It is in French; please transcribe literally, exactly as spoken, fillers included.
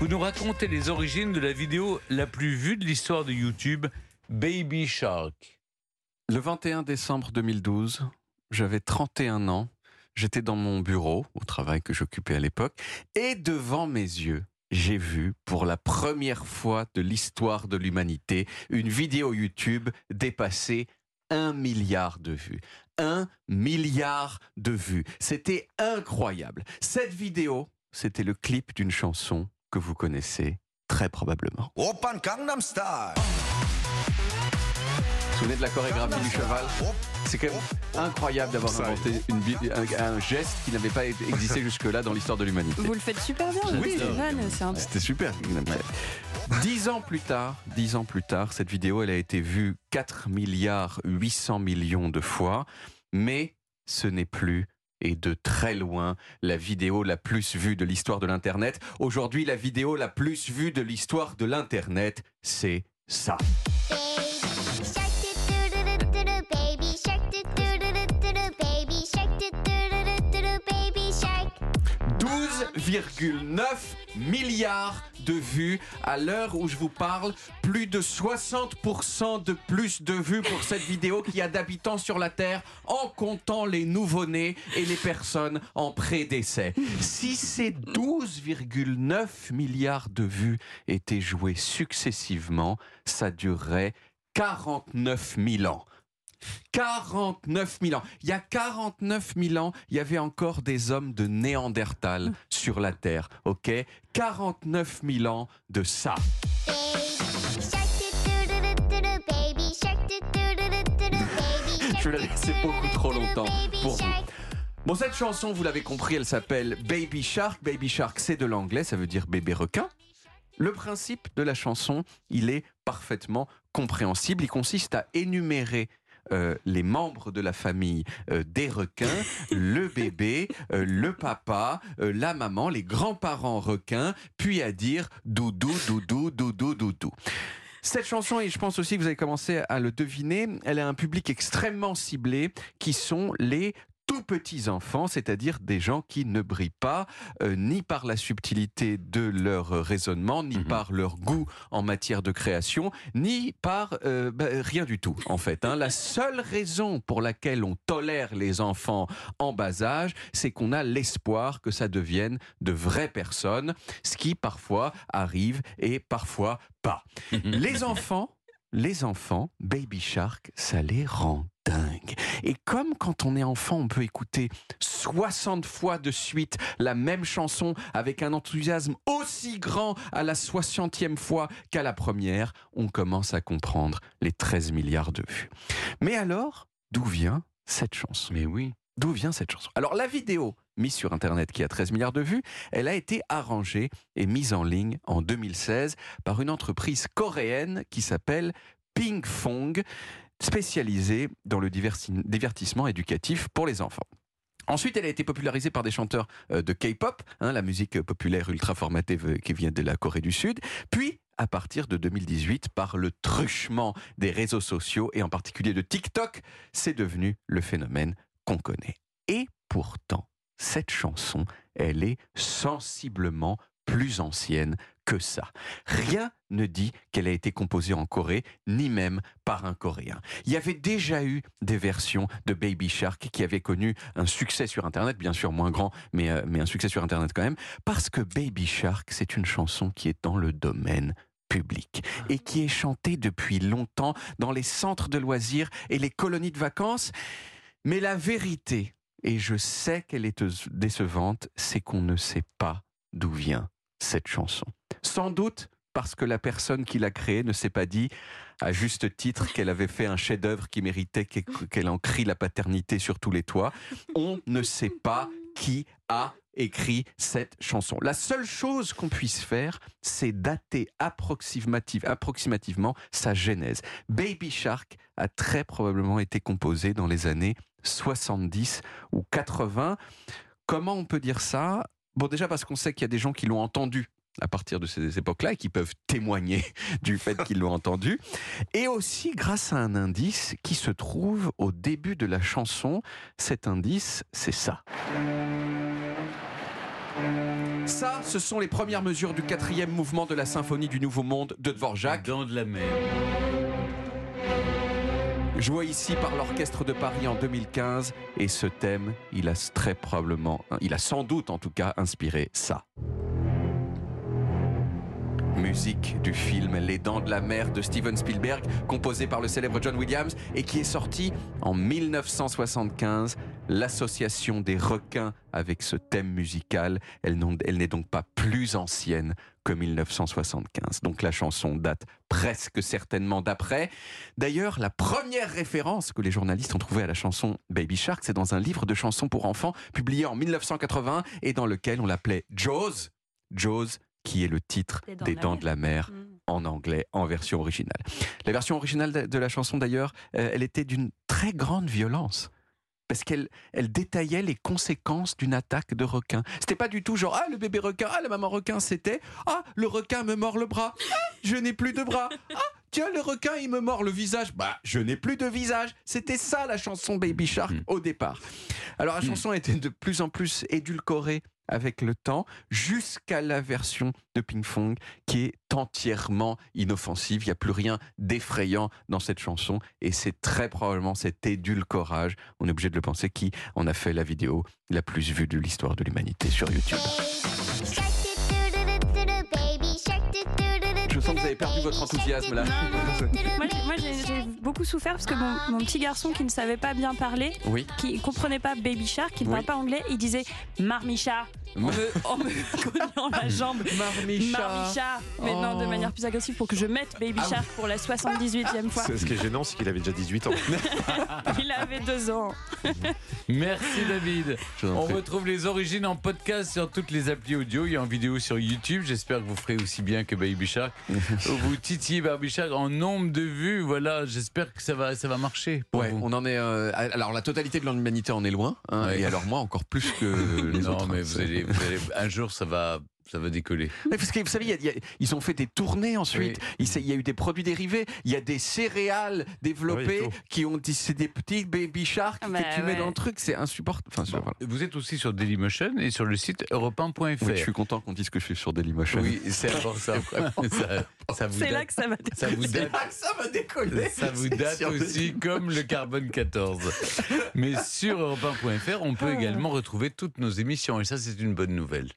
Vous nous racontez les origines de la vidéo la plus vue de l'histoire de YouTube, Baby Shark. Le vingt et un décembre deux mille douze, j'avais trente et un ans, j'étais dans mon bureau, au travail que j'occupais à l'époque, et devant mes yeux, j'ai vu pour la première fois de l'histoire de l'humanité une vidéo YouTube dépasser un milliard de vues. Un milliard de vues. C'était incroyable. Cette vidéo, c'était le clip d'une chanson que vous connaissez très probablement. Open Gangnam Style. Vous vous souvenez de la chorégraphie du cheval? C'est quand même incroyable d'avoir inventé une, un, un geste qui n'avait pas existé jusque-là dans l'histoire de l'humanité. Vous le faites super bien, oui, Steven. C'était super. Dix ans plus tard, dix ans plus tard, cette vidéo, elle a été vue quatre milliards huit cents millions de fois, mais ce n'est plus, et de très loin, la vidéo la plus vue de l'histoire de l'Internet. Aujourd'hui, la vidéo la plus vue de l'histoire de l'Internet, c'est ça. douze virgule neuf milliards de vues. À l'heure où je vous parle, plus de soixante pour cent de plus de vues pour cette vidéo qui a d'habitants sur la Terre, en comptant les nouveau-nés et les personnes en pré-décès. Si ces douze virgule neuf milliards de vues étaient jouées successivement, ça durerait quarante-neuf mille ans. quarante-neuf mille ans. Il y a quarante-neuf mille ans, il y avait encore des hommes de Néandertal sur la Terre, ok? quarante-neuf mille ans de ça. Je vais la laisser beaucoup trop longtemps pour vous. Bon, cette chanson, vous l'avez compris, elle s'appelle Baby Shark. Baby Shark, c'est de l'anglais, ça veut dire bébé requin. Le principe de la chanson, il est parfaitement compréhensible. Il consiste à énumérer euh, les membres de la famille euh, des requins, le bébé, euh, le papa, euh, la maman, les grands-parents requins, puis à dire doudou, doudou, doudou, doudou. Cette chanson, et je pense aussi que vous avez commencé à le deviner, elle a un public extrêmement ciblé qui sont les tout petits enfants, c'est-à-dire des gens qui ne brillent pas euh, ni par la subtilité de leur raisonnement, ni mmh. par leur goût en matière de création, ni par euh, bah, rien du tout en fait, hein. La seule raison pour laquelle on tolère les enfants en bas âge, c'est qu'on a l'espoir que ça devienne de vraies personnes, ce qui parfois arrive et parfois pas. Les enfants, les enfants, Baby Shark, ça les rend dingue. Et comme quand on est enfant, on peut écouter soixante fois de suite la même chanson avec un enthousiasme aussi grand à la soixantième fois qu'à la première, on commence à comprendre les treize milliards de vues. Mais alors, d'où vient cette chanson? Mais oui. D'où vient cette chanson? Alors la vidéo mise sur Internet qui a treize milliards de vues, elle a été arrangée et mise en ligne en deux mille seize par une entreprise coréenne qui s'appelle Pinkfong, spécialisée dans le divertissement éducatif pour les enfants. Ensuite, elle a été popularisée par des chanteurs de K-pop, hein, la musique populaire ultra formatée qui vient de la Corée du Sud. Puis, à partir de deux mille dix-huit, par le truchement des réseaux sociaux et en particulier de TikTok, c'est devenu le phénomène qu'on connaît. Et pourtant, cette chanson, elle est sensiblement plus ancienne que ça. Rien ne dit qu'elle a été composée en Corée, ni même par un Coréen. Il y avait déjà eu des versions de Baby Shark qui avaient connu un succès sur Internet, bien sûr moins grand, mais, euh, mais un succès sur Internet quand même, parce que Baby Shark, c'est une chanson qui est dans le domaine public et qui est chantée depuis longtemps dans les centres de loisirs et les colonies de vacances. Mais la vérité, et je sais qu'elle est décevante, c'est qu'on ne sait pas d'où vient cette chanson. Sans doute parce que la personne qui l'a créée ne s'est pas dit, à juste titre, qu'elle avait fait un chef-d'œuvre qui méritait qu'elle en crie la paternité sur tous les toits. On ne sait pas qui a écrit cette chanson. La seule chose qu'on puisse faire, c'est dater approximative, approximativement sa genèse. Baby Shark a très probablement été composé dans les années soixante-dix ou quatre-vingts. Comment on peut dire ça? Bon, déjà parce qu'on sait qu'il y a des gens qui l'ont entendu à partir de ces époques-là et qui peuvent témoigner du fait qu'ils l'ont entendu. Et aussi grâce à un indice qui se trouve au début de la chanson. Cet indice, c'est ça. Ça, ce sont les premières mesures du quatrième mouvement de la Symphonie du Nouveau Monde de Dvorak. Les Dents de la Mer. Joué ici par l'Orchestre de Paris en deux mille quinze. Et ce thème, il a très probablement, il a sans doute en tout cas inspiré ça. Musique du film Les Dents de la Mer de Steven Spielberg, composé par le célèbre John Williams et qui est sorti en mille neuf cent soixante-quinze. L'association des requins avec ce thème musical, elle n'est donc pas plus ancienne que mille neuf cent soixante-quinze. Donc la chanson date presque certainement d'après. D'ailleurs, la première référence que les journalistes ont trouvée à la chanson Baby Shark, c'est dans un livre de chansons pour enfants publié en mille neuf cent quatre-vingts et dans lequel on l'appelait Jaws. Jaws, qui est le titre des Dents de la Mer en anglais, en version originale. La version originale de la chanson, d'ailleurs, elle était d'une très grande violence. Parce qu'elle elle détaillait les conséquences d'une attaque de requin. C'était pas du tout genre, ah, le bébé requin, ah, la maman requin, c'était, ah, le requin me mord le bras, ah, je n'ai plus de bras, ah, tiens, le requin, il me mord le visage, bah, je n'ai plus de visage. C'était ça, la chanson Baby Shark, mmh. au départ. Alors, la chanson mmh. était de plus en plus édulcorée avec le temps, jusqu'à la version de Pinkfong, qui est entièrement inoffensive. Il n'y a plus rien d'effrayant dans cette chanson, et c'est très probablement cet édulcorage, on est obligé de le penser, qui en a fait la vidéo la plus vue de l'histoire de l'humanité sur YouTube. Je sens que vous avez perdu votre enthousiasme là. Non, non. Moi, moi j'ai beaucoup souffert parce que mon, mon petit garçon qui ne savait pas bien parler, oui. qui ne comprenait pas Baby Shark, qui ne oui. parlait pas anglais, il disait Marmicha en me, me cognant la jambe. Marmicha. Marmicha. Maintenant, oh. de manière plus agressive pour que je mette Baby Shark ah oui. pour la soixante-dix-huitième fois. Ce qui est gênant, c'est qu'il avait déjà dix-huit ans. Il avait deux ans. Merci David. On retrouve les origines en podcast sur toutes les applis audio. Il y a en vidéo sur YouTube. J'espère que vous ferez aussi bien que Baby Shark. Vous titillez Baby Shark en nombre de vues. Voilà, j'espère que ça va, ça va marcher. Pour ouais, vous. On en est. Euh, alors la totalité de l'humanité en est loin. Hein, ouais. Et alors moi encore plus que les non, autres. Mais vous allez, vous allez, un jour ça va. Ça va décoller. Mais parce que vous savez, y a, y a, ils ont fait des tournées ensuite. Oui. Il y a eu des produits dérivés. Il y a des céréales développées oui, qui ont dit c'est des petits Baby Shark ah bah, que tu ouais. mets dans le truc. C'est insupportable. Enfin, bon. voilà. Vous êtes aussi sur Dailymotion et sur le site europe un point f r. Oui, je suis content qu'on dise que je suis sur Dailymotion. Oui, c'est ça. ça, ça c'est là que ça va décoller. Ça vous date, ça va décoller. Ça vous date aussi comme le carbone quatorze. Mais sur europe un point f r, on peut également retrouver toutes nos émissions. Et ça, c'est une bonne nouvelle.